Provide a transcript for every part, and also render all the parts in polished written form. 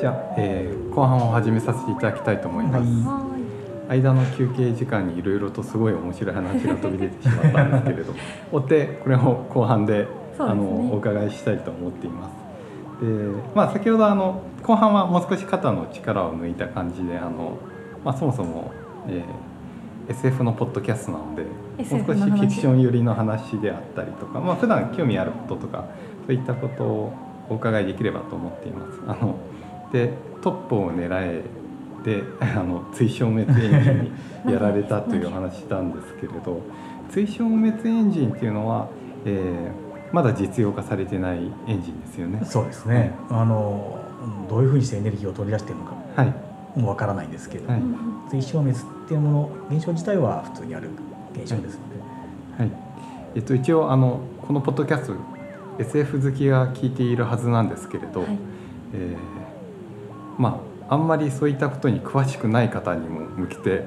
じゃあ、後半を始めさせていただきたいと思います。はい、間の休憩時間にいろいろとすごい面白い話が飛び出てしまったんですけれど追ってこれを後半でお伺いしたいと思っています。先ほど後半はもう少し肩の力を抜いた感じでそもそも、SF のポッドキャストなのでもう少しフィクション寄りの話であったりとか、普段興味あることとかそういったことをお伺いできればと思っています。でトップを狙えで追消滅エンジンにやられたという話したんですけれど追消滅エンジンっていうのは、まだ実用化されてないエンジンですよね。そうですね、どういうふうにしてエネルギーを取り出しているのか、もうわからないんですけど、追消滅っていうもの現象自体は普通にある現象ですので、一応このポッドキャスト SF 好きが聞いているはずなんですけれど、あんまりそういったことに詳しくない方にも向けて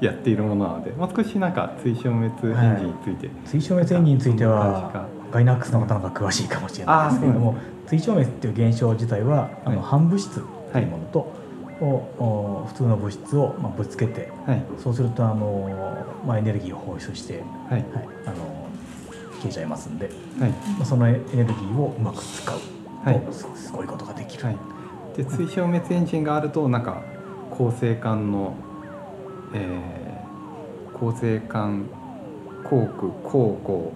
やっているものなので、少しなんか追消滅エンジンについて、追消滅エンジンについてはガイナックスの方の方が詳しいかもしれないですけれども、追消滅っていう現象自体は反物質というものと、普通の物質をぶつけて、そうするとエネルギーを放出して、消えちゃいますんで、そのエネルギーをうまく使うとすごいことができる。で追消滅エンジンがあるとなんか恒星間の、恒星間航空航行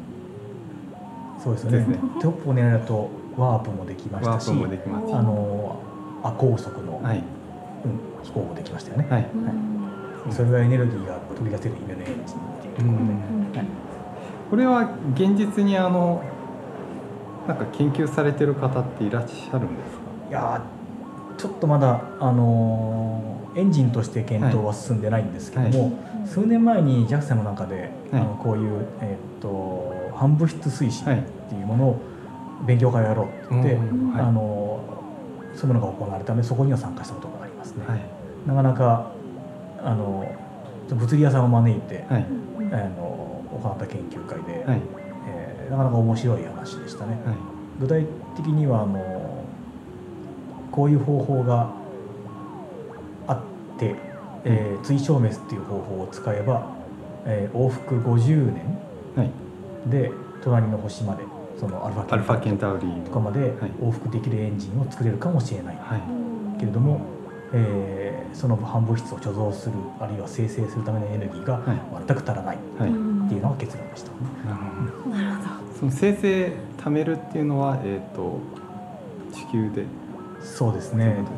そうですね、トップを狙えるとワープもできましたし亜高速の、飛行もできましたよね。それがエネルギーが飛び出せるエネルギーエンジンっていうところで、これは現実になんか研究されてる方っていらっしゃるんですか？いやちょっとまだ、エンジンとして検討は進んでないんですけども、数年前に JAXA の中で、こういう、反物質推進っていうものを勉強会をやろうって言って、そういうものが行われたのでそこには参加したことがありますね。なかなか物理屋さんを招いて、行った研究会で、なかなか面白い話でしたね。具体的にはこういう方法があって、追消滅という方法を使えば、往復50年で隣の星までそのアルファケンタウリとかまで往復できるエンジンを作れるかもしれない、けれども、その反物質を貯蔵するあるいは生成するためのエネルギーが全く足らないっていうのが結論でした。その生成貯めるっていうのは、地球でそうですね。反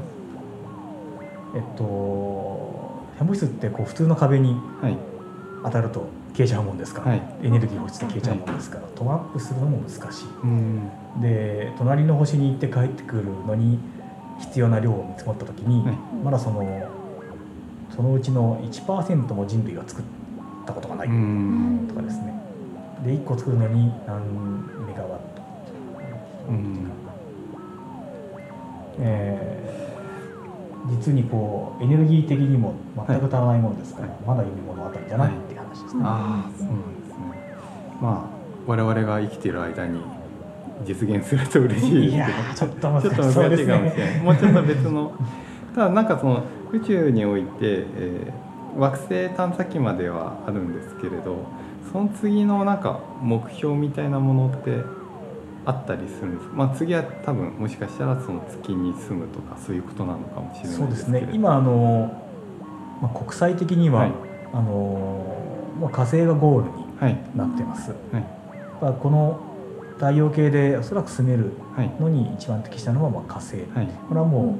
物質ってこう普通の壁に当たると消えちゃうもんですから、エネルギー放出で消えちゃうもんですから、トラップするのも難しい。で隣の星に行って帰ってくるのに必要な量を見積もった時に、まだそのうちの 1% も人類が作ったことがないとかですね。で1個作るのに何メガワット。実にこうエネルギー的にも全く足らないものですから、まだ読み物あたりじゃないっていう話ですね。我々が生きている間に実現すると嬉しいですけど、ちょっと難しいかもしれない。もうちょっと別のただなんかその宇宙において、惑星探査機まではあるんですけれどその次のなんか目標みたいなものってあったりするんです。次は多分もしかしたらその月に住むとかそういうことなのかもしれないですけれど。そうですね。今国際的には、火星がゴールになってます。この太陽系でおそらく住めるのに一番適したのは火星、これはも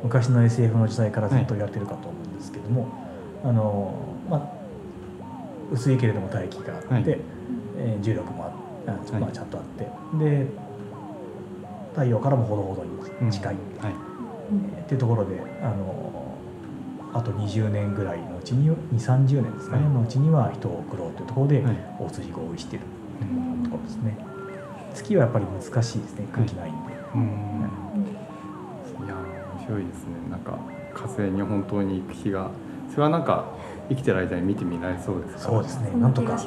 う昔の SF の時代からずっとやってるかと思うんですけども、薄いけれども大気があって、重力もあってちゃんとあって、で太陽からもほどほどに近い、っていうところであと20年ぐらいのうちに 2,30 年ですね、のうちには人を送ろうというところで大筋合意しているところですね。月はやっぱり難しいですね、空気ないんで。いや面白いですね。なんか火星に本当に行く日がそれはなんか生きてる間に見てみられそうですから。そうですね、なんとか、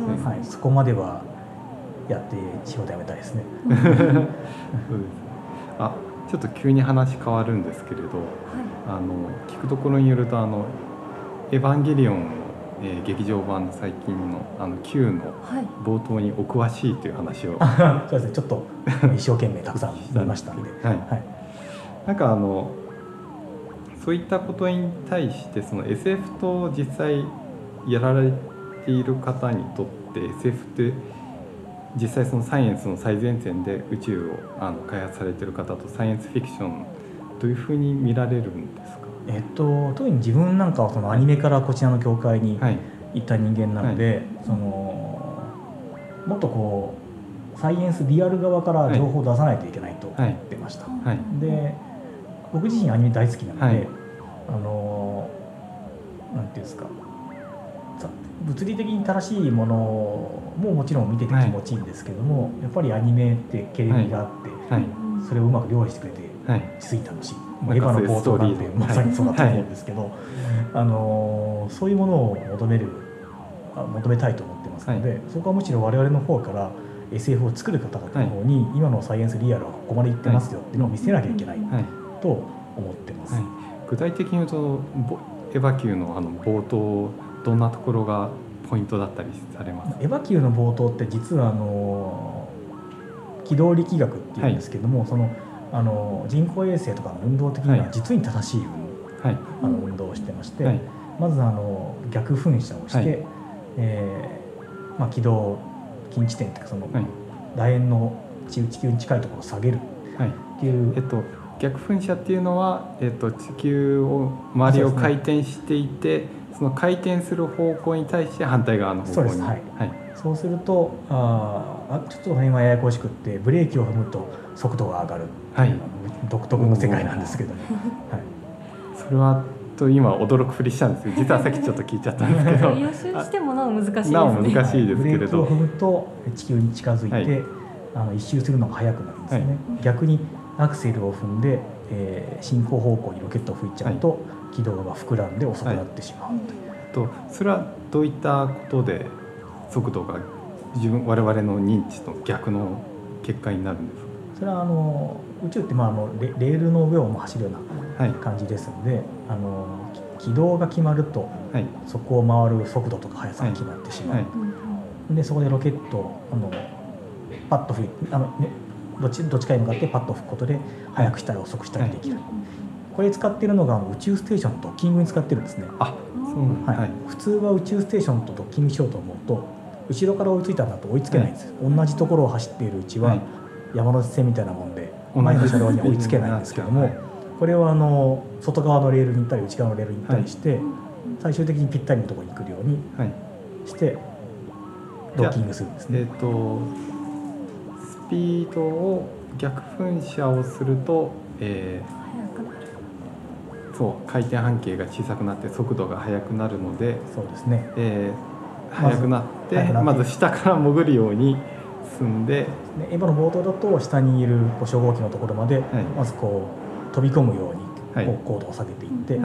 そこまではやって仕事辞めたいですね。そうです。ちょっと急に話変わるんですけれど、聞くところによるとエヴァンゲリオンの劇場版の最近のQ の冒頭にお詳しいという話を、そうですね、ちょっと一生懸命たくさん見ましたので、なんかそういったことに対してその SF と実際やられている方にとって SF って実際そのサイエンスの最前線で宇宙を開発されている方とサイエンスフィクションどういうふうに見られるんですか？特に自分なんかはそのアニメからこちらの業界に行った人間なので、そのもっとこうサイエンスリアル側から情報を出さないといけないと思ってました。で僕自身アニメ大好きなので、なんていうんですか、物理的に正しいものももちろん見てて気持ちいいんですけども、やっぱりアニメって経歴があって、それをうまく料理してくれてつい楽しい。エヴァの冒頭なんてまさにそうだと思うんですけど、そういうものを求めたいと思ってますので、そこはむしろ我々の方から SF を作る方々の方に、今のサイエンスリアルはここまでいってますよっていうのを見せなきゃいけないと思ってます。具体的に言うとエヴァ級の冒頭どんなところがポイントだったりされます？エヴァ級の冒頭って実は軌道力学っていうんですけども、人工衛星とかの運動的には実に正しい運動をしてまして、まず逆噴射をして、軌道近地点というかその楕円の地球に近いところを下げるっていう、逆噴射っていうのは、地球を周りを回転していて、その回転する方向に対して反対側の方向に。そうするとちょっと辺はややこしくって、ブレーキを踏むと速度が上がるっていう独特の世界なんですけどね。それは今驚くふりしたんですけど、実はさっきちょっと聞いちゃったんですけど予習してもなお難しいですね。なお難しいですけれど、ブレーキを踏むと地球に近づいて、一周するのが速くなるんですね。逆にアクセルを踏んで、進行方向にロケットを吹いちゃうと、軌道が膨らんで遅くなってしまうという、それはどういったことで速度が我々の認知と逆の結果になるんですか？それは宇宙ってレールの上を走るような感じですので、軌道が決まると、そこを回る速度とか速さが決まってしまう、でそこでロケットをパッと吹いてどっちかに向かってパッと吹くことで速くしたり遅くしたりできる。これ使ってるのが宇宙ステーションのドッキングに使ってるんですね。普通は宇宙ステーションとドッキングしようと思うと、後ろから追いついたんだと追いつけないんです。同じところを走っているうちは山手線みたいなもんで前の車両に追いつけないんですけども、これは外側のレールに行ったり内側のレールに行ったりして、最終的にぴったりのところに来るようにしてドッキングするんですね。スピードを逆噴射をすると、回転半径が小さくなって速度が速くなるので、そうですね、速くなってまず下から潜るように進んで、今の冒頭だと下にいる初号機のところまでまずこう飛び込むように高度を下げていって、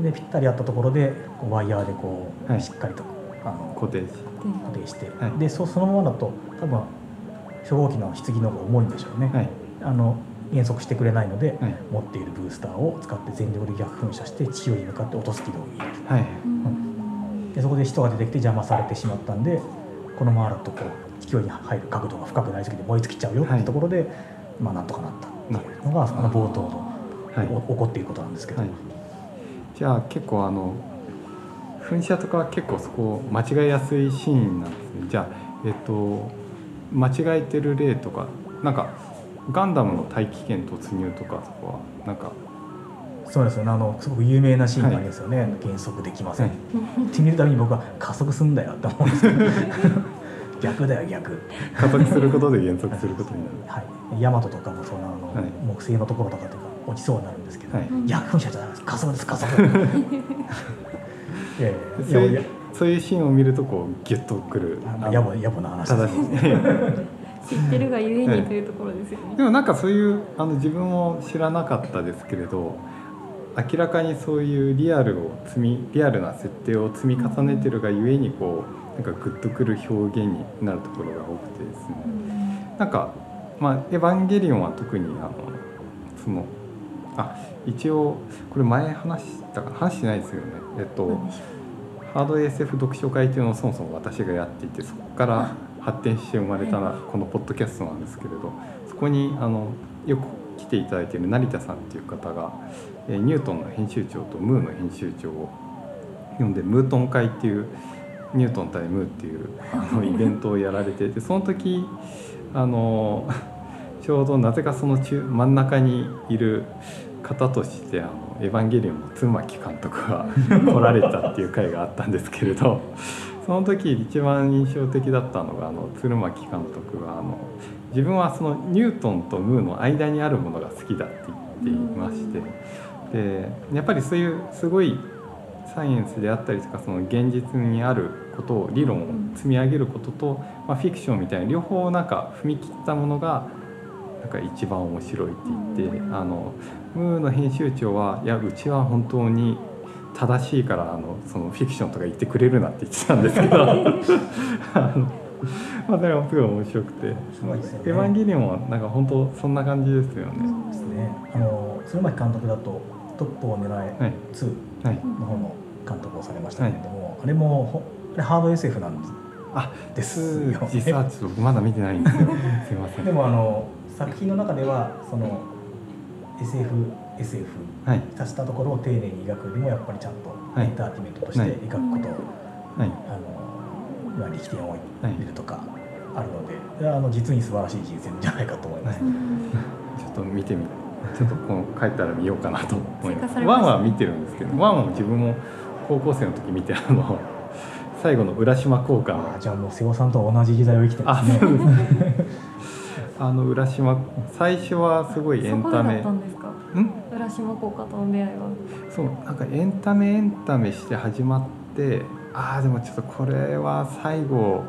でぴったり合ったところでワイヤーでこうしっかりと固定して、でそのままだと多分初号機の棺の方が重いんでしょうね。減速してくれないので、持っているブースターを使って全力で逆噴射して地球に向かって落とす軌道を見える。でそこで人が出てきて邪魔されてしまったんで、このままだとこう地球に入る角度が深くなりすぎて燃え尽きちゃうよってところで、なんとかなったっていうのが冒頭の起こっていることなんですけど、じゃあ結構噴射とかは結構そこ間違いやすいシーンなんですね。じゃあ、間違えてる例とか、なんかガンダムの大気圏突入とか、そこはなんか。そうですよね、すごく有名なシーンがあるんですよね、減速できません、って見るたびに僕は加速すんだよって思うんですけど逆だよ逆、加速することで減速することになる。ヤマトとかもそうな木星のところとか落ちそうになるんですけど、逆噴射じゃないです、加速です加速そういうシーンを見るとこうギュッとくる、野暮な話ですね。知ってるがゆえにというところですよね。でもなんかそういう自分も知らなかったですけれど、明らかにそういうリアルな設定を積み重ねてるがゆえにこうなんかグッとくる表現になるところが多くてですね、なんかエヴァンゲリオンは特にその一応これ前話したかな、話してないですよね。ハード SF 読書会っていうのをそもそも私がやっていて、そこから発展して生まれたらこのポッドキャストなんですけれど、そこによく来ていただいている成田さんっていう方がニュートンの編集長とムーの編集長を呼んで、ムートン会っていうニュートン対ムーっていうイベントをやられていて、その時ちょうどなぜかその真ん中にいる方としてエヴァンゲリオンの鶴巻監督が来られたっていう回があったんですけれどその時一番印象的だったのが鶴巻監督が自分はそのニュートンとムーの間にあるものが好きだって言っていまして、でやっぱりそういうすごいサイエンスであったりとかその現実にあることを理論を積み上げることと、フィクションみたいな両方なんか踏み切ったものがなんか一番面白いって言って、ムーの編集長は「いやうちは本当に正しいからそのフィクションとか言ってくれるな」って言ってたんですけどでもすごい面白くて、ね、エヴァンゲリオンはなんか本当そんな感じですよね。そうですね、鶴巻監督だと「トップを狙え2」の方の監督をされましたけれども、あれもハード SF なんですよ。実はちょっとまだ見てないんですよすいません。でも作品の中ではその SF させたところを丁寧に描くよりもやっぱりちゃんとエンターテインメントとして描くことを、力点を置いてるとかあるので、実に素晴らしい人生じゃないかと思います。ちょっと見てみてちょっとこの帰ったら見ようかなと思います。ワンは見てるんですけど、ワンは自分も高校生の時見て最後の浦島交換、じゃあもう瀬尾さんと同じ時代を生きてますね。浦島最初はすごいエンタメ。そこだったんですか？浦島効果との出会いは。そうなんかエンタメして始まって、でもちょっとこれは最後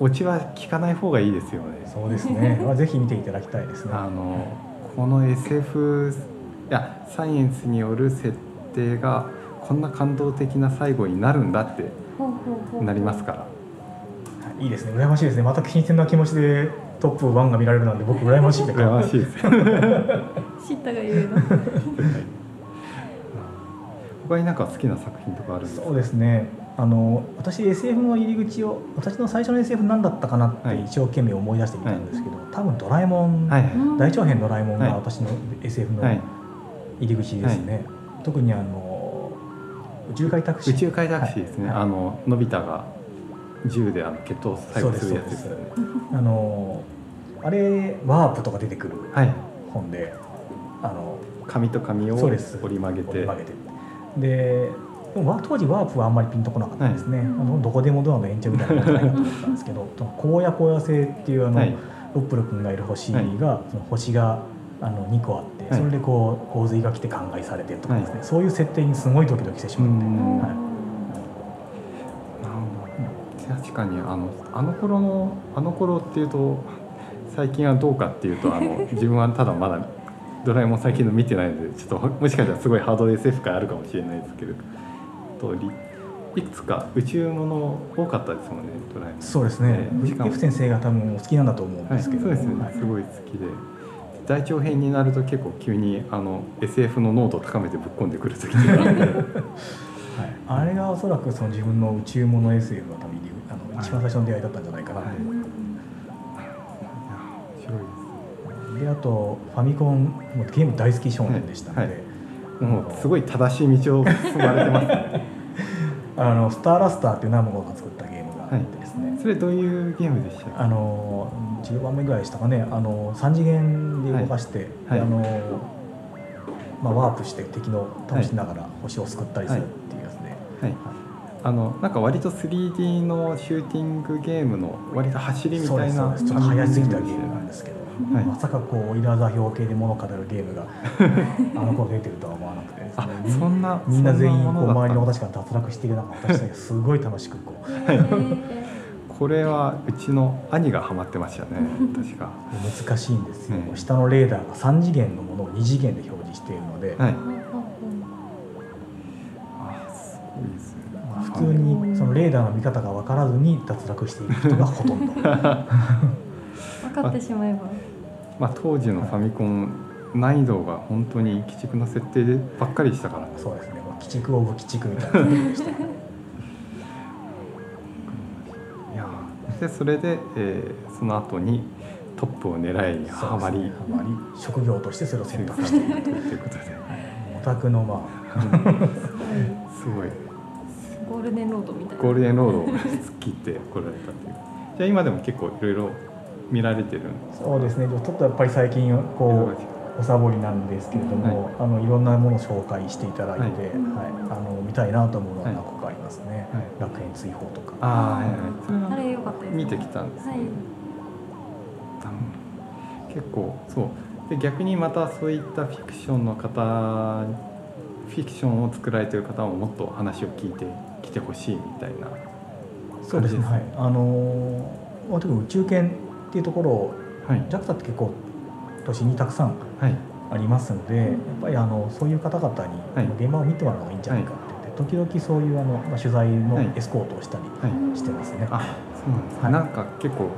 オチは聞かない方がいいですよね。そうですね。ぜひ見ていただきたいですね。この SF やサイエンスによる設定がこんな感動的な最後になるんだってなりますから。いいですね、羨ましいですね。また新鮮な気持ちでトップ1が見られるなんで僕羨ましいって感じです知ったがゆえの他に何か好きな作品とかあるんですか？そうですね、私 SF の入り口を、私の最初の SF 何だったかなって一生懸命思い出してみたんですけど、多分ドラえもん、大長編ドラえもんが私の SF の入り口ですね。特に宇宙開拓士ですね。のび太が銃で決闘を最後するやつですよね。あれワープとか出てくる本で、紙と紙を折り曲げて、でも当時ワープはあんまりピンとこなかったんですね。どこでもドアの延長みたいなのじゃないかと思ったんですけど荒野星っていうロップル君がいる星が、その星が2個あって、それでこう洪水が来て灌漑されてるとかですね、そういう設定にすごいドキドキしてしまって、確かにあの頃っていうと最近はどうかっていうと自分はただまだドラえもん最近の見てないのでちょっともしかしたらすごいハード SF 感あるかもしれないですけれど、いくつか宇宙もの多かったですもんね、ドラえもん。そうですね、F先生が多分お好きなんだと思うんですけど、そうですね、すごい好きで、大長編になると結構急にSF の濃度を高めてぶっ込んでくる時があってあれがおそらくその自分の宇宙もの SF が多分一番最初の出会いだったんじゃないかなと思います。で、あとファミコンゲーム大好き少年でしたので、もうすごい正しい道を進まれてますねスターラスターっていうナムコが作ったゲームがあってですね、それどういうゲームでしたか？10番目ぐらいでしたかね。3次元で動かして、ワープして敵の倒しながら星を救ったりするっていうやつで、なんか割と 3D のシューティングゲームの割と走りみたいな、ちょっと早すぎたゲームなんですけど、まさかこうイラザ表系で物を語るゲームが頃出てるとは思わなくてですねみんな全員こう周りの私から脱落している中、私すごい楽しくこうこれはうちの兄がハマってましたね確か。難しいんですよ、下のレーダーが3次元のものを2次元で表示しているので、普通にそのレーダーの見方が分からずに脱落している人がほとんど分かってしまえば当時のファミコン、難易度が本当に鬼畜な設定ばっかりしたから、そうですね、鬼畜オブ鬼畜みたいな感じでしたね。いやでそれで、その後にトップを狙いにハマり、ね、職業としてそれを選択しているということで、オタクのまあすごいゴールデンロードみたいなゴールデンロードを突っ切ってこられたという。じゃあ今でも結構いろいろ見られてるんですか？そうですね、ちょっとやっぱり最近こうおサボりなんですけれども、はい、いろんなものを紹介していただいて、はいはい、見たいなと思うのは何個かありますね、はい、楽園追放とか あれ良かったです、ね、見てきたんです、ね、はい、結構そうで、逆にまたそういったフィクションを作られている方ももっと話を聞いてきてほしいみたいな感じです。そうですね、はい、特に宇宙犬っていうところを、はい、JAXA って結構都市にたくさんありますので、はい、やっぱりそういう方々に、はい、現場を見てもらうのがいいんじゃないかって言って、時々そういう取材のエスコートをしたりしてますね。なんか結構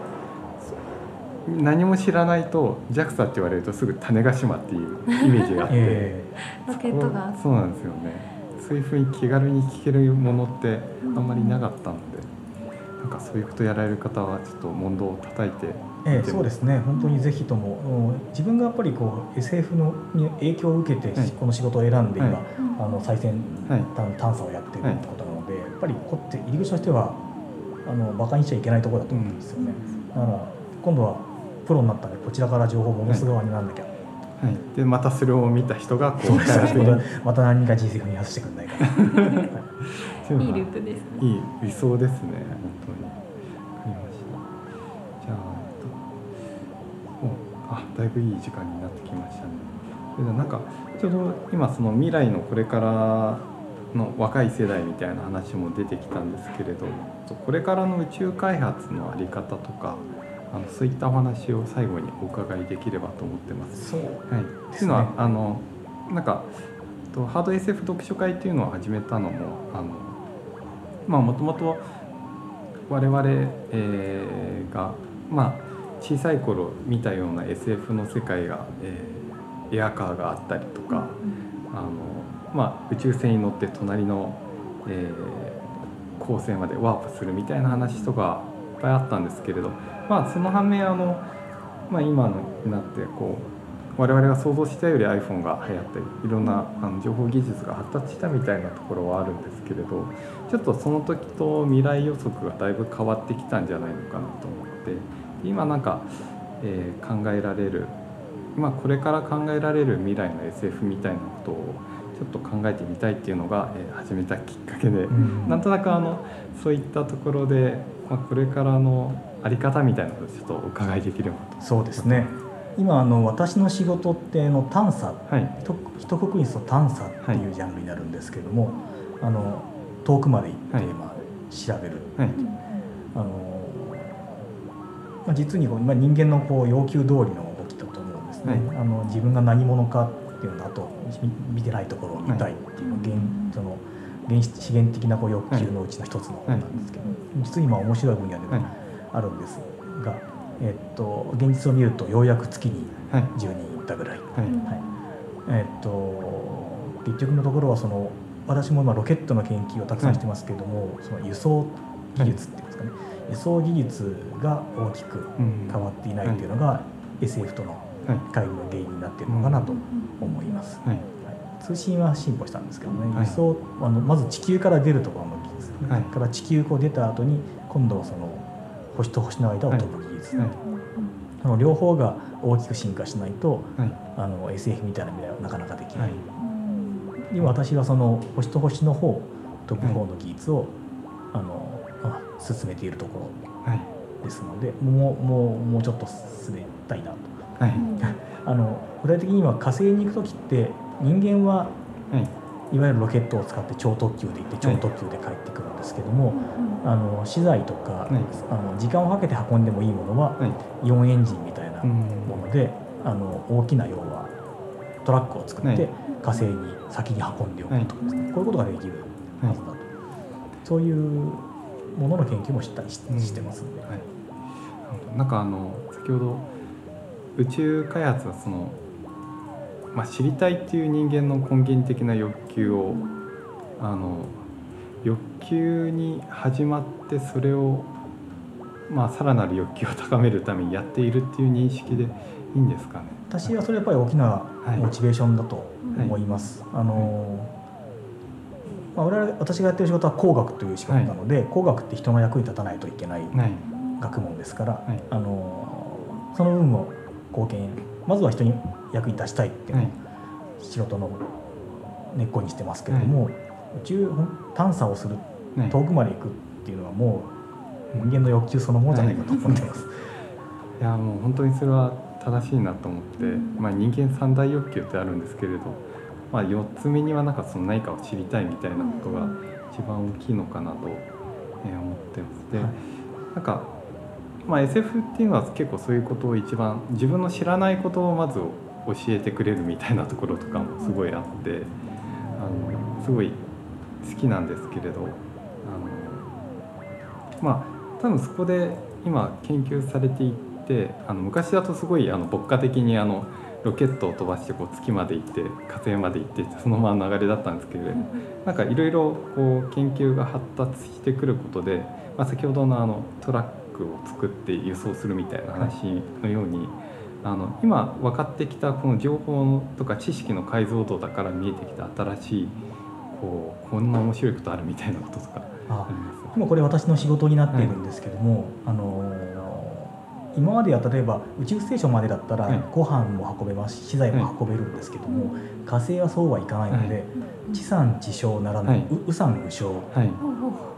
何も知らないと JAXA って言われるとすぐ種子島っていうイメージがあって、ロケットがそうなんですよね。そういうふうに気軽に聞けるものってあんまりなかったので、なんかそういうことやられる方はちょっと問答を叩いて、そうですね、本当にぜひとも自分がやっぱりこう SF の影響を受けてこの仕事を選んで今、はい、最先端探査をやっているってことなので、はい、やっぱりこって入り口としては馬鹿にしちゃいけないところだと思うんですよね、うん、だから今度はプロになったのでこちらから情報を戻す側にならなきゃ、はいはい、でまたそれを見た人がこうまた何人か人生を見やすしてくんないかな、はい、いいループですね、いい理想ですね、本当に。だいぶいい時間になってきましたね。それでなんかちょうど今その未来のこれからの若い世代みたいな話も出てきたんですけれども、これからの宇宙開発の在り方とかそういったお話を最後にお伺いできればと思ってます。そうですね。はい。というのはなんかハード SF 読書会っていうのを始めたのもまあもともと我々、がまあ小さい頃見たような SF の世界が、エアカーがあったりとか、まあ、宇宙船に乗って隣の、恒星までワープするみたいな話とかいっぱいあったんですけれど、まあ、その反面まあ、今になってこう我々が想像したより iPhone が流行ったりいろんな情報技術が発達したみたいなところはあるんですけれど、ちょっとその時と未来予測がだいぶ変わってきたんじゃないのかなと思って。今なんか、考えられる今これから考えられる未来の SF みたいなことをちょっと考えてみたいっていうのが、始めたきっかけで、うん、なんとなくそういったところで、まあ、これからの在り方みたいなのをちょっとお伺いできればと。そうですね、今私の仕事って探査、はい、一括りに探査っていうジャンルになるんですけども、はい、遠くまで行って、はい、まあ、調べる、はい、実に人間のこう要求通りの動きだと思うんですね、はい、自分が何者かっていうのだと見てないところを見たいっていう、はい、その原始資源的なこう欲求のうちの一つの方なんですけど、はい、実に面白い分野ではあるんですが、はい、現実を見るとようやく月に10人いったぐらい、はいはいはい、結局のところは私も今ロケットの研究をたくさんしてますけれども、はい、その輸送技術っていうんですかね、はい、輸送技術が大きく変わっていないというのが SF との会議の原因になっているのかなと思います、はいはい、通信は進歩したんですけどね、はい、輸送まず地球から出るところの技術、はい、から地球を出た後に今度は星と星の間を飛ぶ技術、はいはい、その両方が大きく進化しないと、はい、SF みたいな未来はなかなかできない、はい、今私は星と星の方飛ぶ方の技術を、はい、進めているところですので、はい、もうちょっと進めたいなと、はい、具体的には火星に行くときって人間は、はい、いわゆるロケットを使って超特急で行って超特急で帰ってくるんですけども、はい、資材とか、はい、時間をかけて運んでもいいものは、はい、イオンエンジンみたいなもので、大きな要はトラックを作って火星に先に運んでおくとかですね、はい、こういうことができるはずだと、はい、そういうものの研究もしたりしてますので、はい、なんか先ほど宇宙開発はその、知りたいっていう人間の根源的な欲求を欲求に始まってそれをさらなる欲求を高めるためにやっているっていう認識でいいんですかね。私はそれやっぱり大きなモチベーションだと思います、はいはい、私がやってる仕事は工学という仕事なので、はい、工学って人の役に立たないといけない学問ですから、はい、その分も貢献、まずは人に役に立ちたいっていうのを仕事の根っこにしてますけれども、はい、宇宙探査をする、遠くまで行くっていうのはもう人間の欲求そのものじゃないかと思ってます、はい、いやもう本当にそれは正しいなと思って、人間三大欲求ってあるんですけれど、4つ目にはその何かを知りたいみたいなことが一番大きいのかなと思ってます。で、SF っていうのは結構そういうことを一番自分の知らないことをまず教えてくれるみたいなところとかもすごいあって、すごい好きなんですけれど、多分そこで今研究されていて、昔だとすごい牧歌的にロケットを飛ばしてこう月まで行って火星まで行ってそのまま流れだったんですけれど、いろいろ研究が発達してくることで、先ほどのトラックを作って輸送するみたいな話のように、今分かってきたこの情報とか知識の解像度だから見えてきた新しいこんな面白いことあるみたいなこととかあります。今これ私の仕事になっているんですけども、今までは例えば宇宙ステーションまでだったらご飯も運べますし、資材も運べるんですけども、火星はそうはいかないので、地産地消ならぬ右産右消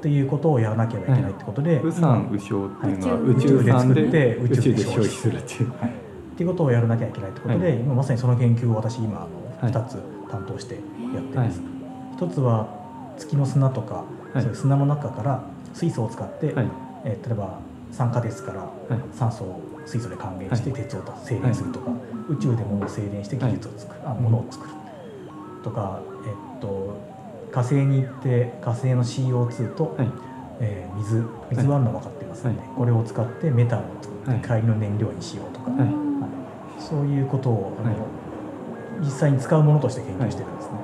ということをやらなければいけないってことで、右産右消っていうのは宇宙で作って宇宙で消費するっていうことをやらなきゃいけないってことで、今まさにその研究を私今2つ担当してやってます。一つは月の砂とかそういう砂の中から水素を使って、例えば酸化鉄から酸素を水素で還元して鉄を精錬するとか、宇宙で物を精錬して技術を作る、物を作るとか、火星に行って火星の CO2 と、水はあるの分かってますので、これを使ってメタンを作って帰りの燃料にしようとか、そういうことを、実際に使うものとして研究してるんですね、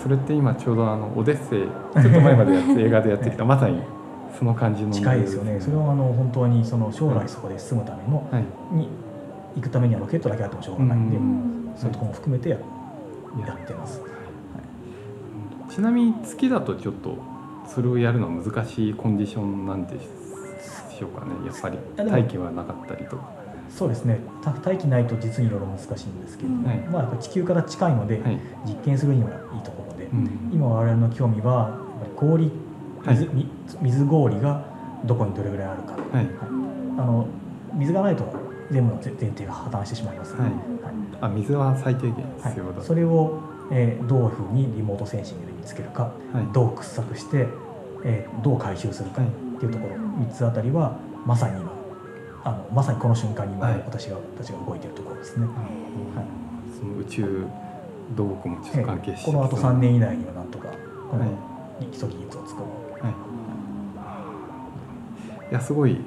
それって今ちょうどオデッセイちょっと前までやって映画でやってきたまさにその感じの近いですよね。それは本当にその将来そこで進むための、に行くためにはロケットだけあってもしょうがないんで、そういうところも含めてやってます、ちなみに月だとちょっとそれをやるのは難しいコンディションなんでしょうかね。やっぱり大気はなかったりとか。そうですね、大気ないと実にいろいろ難しいんですけど、やっぱ地球から近いので、実験するにはいいところで、今我々の興味はやっぱり水氷がどこにどれぐらいあるか、水がないと全部の前提が破綻してしまいます、水は最低限必要だ、それを、どういうふうにリモートセンシングで見つけるか、どう掘削して、どう回収するかっていうところ、3つあたりはまさに今まさにこの瞬間に今、私たちが動いているところですね、その宇宙土木もちょっと関係して、このあと3年以内にはなんとかこの基礎技術を作ろう。いやすごい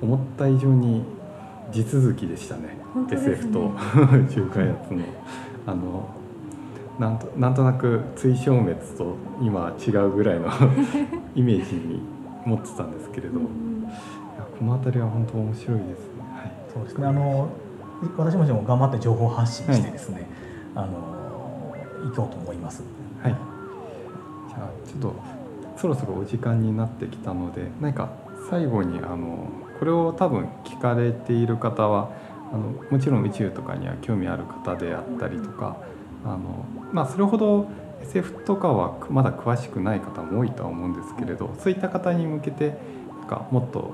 思った以上に地続きでしたね。 SF と宇宙開発のなんとなく追消滅と今違うぐらいのイメージに持ってたんですけれど、この辺りは本当面白いですね、そうですね、私も頑張って情報発信してですね、行こうと思います、じゃあちょっとそろそろお時間になってきたので、何か最後にこれを多分聞かれている方はもちろん宇宙とかには興味ある方であったりとか、それほど SF とかはまだ詳しくない方も多いとは思うんですけれど、そういった方に向けてもっと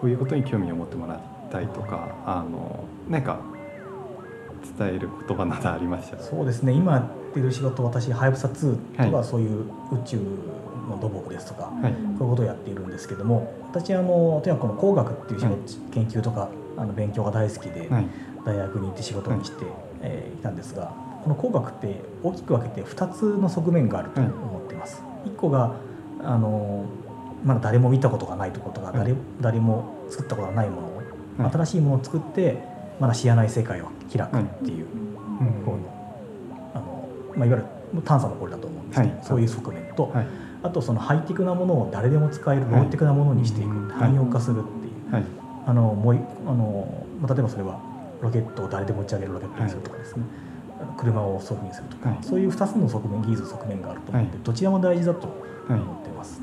こういうことに興味を持ってもらいたいとか、何か伝える言葉などありましたら。そうですね、今やってる仕事、私はやぶさ2とかそういう宇宙の土木ですとか、こういうことをやっているんですけども、私はとにかくこの工学っていう仕事、研究とか勉強が大好きで、大学に行って仕事にして、いたんですが、この工学って大きく分けて2つの側面があると思ってます、1個がまだ誰も見たことがないとことか、誰も作ったことがないものを新しいものを作ってまだ知らない世界を開くっていう、いわゆる探査のこれだと思うんですけど、はい、そういう側面と、はい、あとそのハイテクなものを誰でも使えるローテクなものにしていく、はい、汎用化するっていう、はい、例えばそれはロケットを誰でも打ち上げるロケットにするとかですね、はい、車をそういうふうにするとか、はい、そういう2つの側面技術の側面があると思って、はい、どちらも大事だと思っています、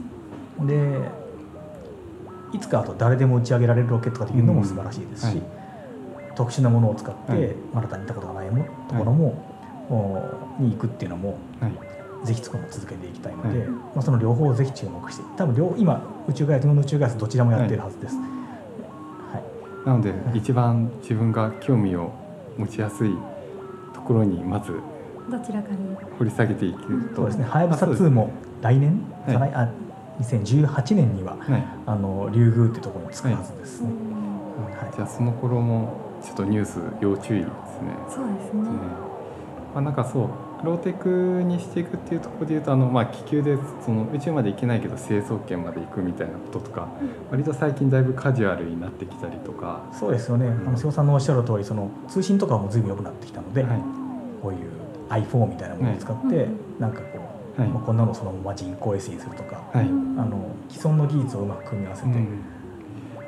はい、でいつかあと誰でも打ち上げられるロケットができるのも素晴らしいですし、うんはい、特殊なものを使って新たに行ったことがないもところも、はい、に行くっていうのも、はい、ぜひそこも続けていきたいので、はいその両方をぜひ注目して多分今宇宙開発の宇宙開発どちらもやっているはずです、はいはい、なので、はい、一番自分が興味を持ちやすいところにまずどちらかに掘り下げていくとそうですねはやぶさ2も来年かな、はい2018年には、はい、竜宮ってところに着くはずですね、はいはい、じゃあその頃もちょっとニュース要注意ですねそうですね、なんかそうローテクにしていくっていうところでいうと気球でその宇宙まで行けないけど成層圏まで行くみたいなこととか、うん、割と最近だいぶカジュアルになってきたりとかそうですよね瀬尾さんのおっしゃる通りその通信とかも随分良くなってきたので、はい、こういう iPhone みたいなものを使って、はい、なんかこうはいこんなのそのまま人工衛星にするとか、はい、既存の技術をうまく組み合わせて、うん、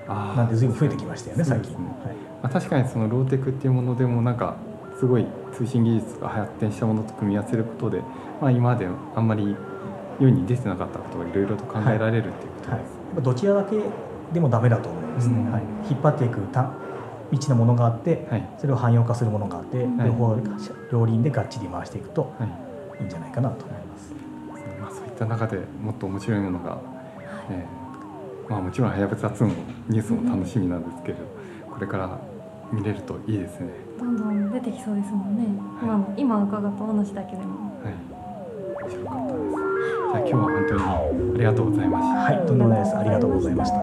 なんて随分増えてきましたよね最近、はい確かにそのローテクっていうものでもなんかすごい通信技術が発展したものと組み合わせることで、今まであんまり世に出てなかったことがいろいろと考えられるっていうことです、はいはい、どちらだけでもダメだと思いますね、うんはい、引っ張っていく未知のものがあって、はい、それを汎用化するものがあって、はい、両輪でがっちり回していくといいんじゃないかなと思います、はいそういった中でもっと面白いものが、もちろんはやぶさ2のニュースも楽しみなんですけれど、これから見れるといいですねどんどん出てきそうですもんね、はい、今伺ったお話だけでも、はい、面白かったですじゃあ今日は本当にありがとうございましたはい、とんでもないですありがとうございました。